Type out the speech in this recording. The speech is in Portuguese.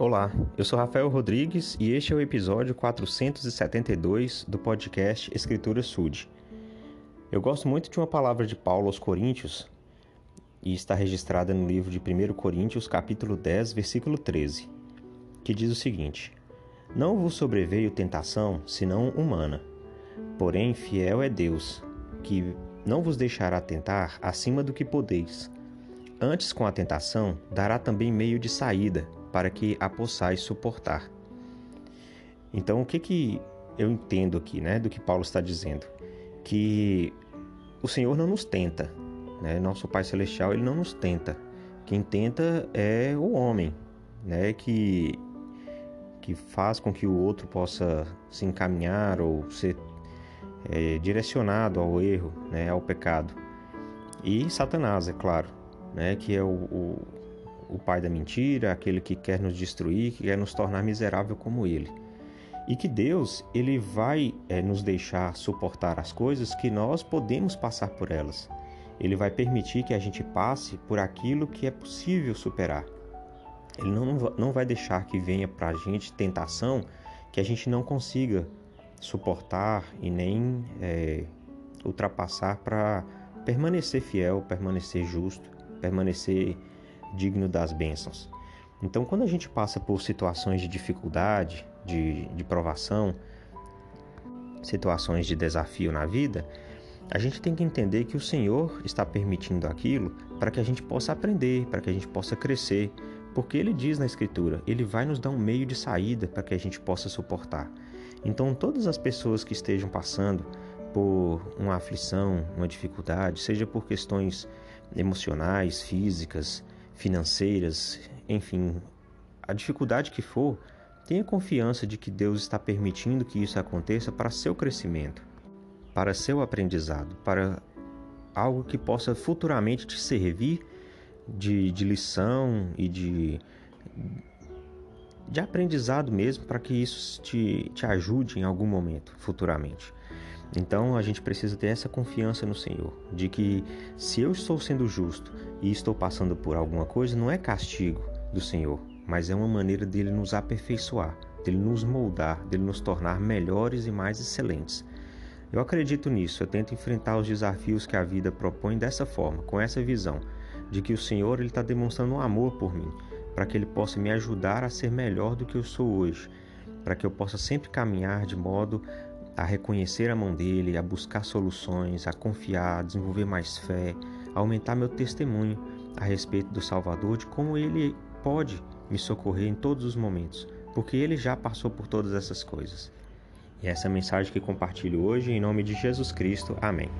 Olá, eu sou Rafael Rodrigues e este é o episódio 472 do podcast Escritura Sud. Eu gosto muito de uma palavra de Paulo aos Coríntios e está registrada no livro de 1 Coríntios, capítulo 10, versículo 13, que diz o seguinte: Não vos sobreveio tentação, senão humana. Porém, fiel é Deus, que não vos deixará tentar acima do que podeis. Antes, com a tentação, dará também meio de saída, para que a possais suportar. Então, o que eu entendo aqui, do que Paulo está dizendo? Que o Senhor não nos tenta, Nosso Pai Celestial, Ele não nos tenta. Quem tenta é o homem, que faz com que o outro possa se encaminhar ou ser direcionado ao erro, ao pecado. E Satanás, é claro, que é o pai da mentira, aquele que quer nos destruir, que quer nos tornar miserável como ele. E que Deus, Ele vai nos deixar suportar as coisas que nós podemos passar por elas. Ele vai permitir que a gente passe por aquilo que é possível superar. Ele não vai deixar que venha para a gente tentação que a gente não consiga suportar e nem ultrapassar, para permanecer fiel, permanecer justo, permanecer digno das bênçãos. Então, quando a gente passa por situações de dificuldade, de provação, situações de desafio na vida, a gente tem que entender que o Senhor está permitindo aquilo para que a gente possa aprender, para que a gente possa crescer, porque Ele diz na Escritura, Ele vai nos dar um meio de saída para que a gente possa suportar. Então, todas as pessoas que estejam passando por uma aflição, uma dificuldade, seja por questões emocionais, físicas, financeiras, enfim, a dificuldade que for, tenha confiança de que Deus está permitindo que isso aconteça para seu crescimento, para seu aprendizado, para algo que possa futuramente te servir de lição e de aprendizado mesmo, para que isso te ajude em algum momento, futuramente. Então, a gente precisa ter essa confiança no Senhor, de que se eu estou sendo justo e estou passando por alguma coisa, não é castigo do Senhor, mas é uma maneira dele nos aperfeiçoar, dele nos moldar, dele nos tornar melhores e mais excelentes. Eu acredito nisso, eu tento enfrentar os desafios que a vida propõe dessa forma, com essa visão, de que o Senhor está demonstrando um amor por mim, para que Ele possa me ajudar a ser melhor do que eu sou hoje, para que eu possa sempre caminhar de modo a reconhecer a mão dele, a buscar soluções, a confiar, a desenvolver mais fé, a aumentar meu testemunho a respeito do Salvador, de como ele pode me socorrer em todos os momentos, porque ele já passou por todas essas coisas. E essa é a mensagem que compartilho hoje, em nome de Jesus Cristo. Amém.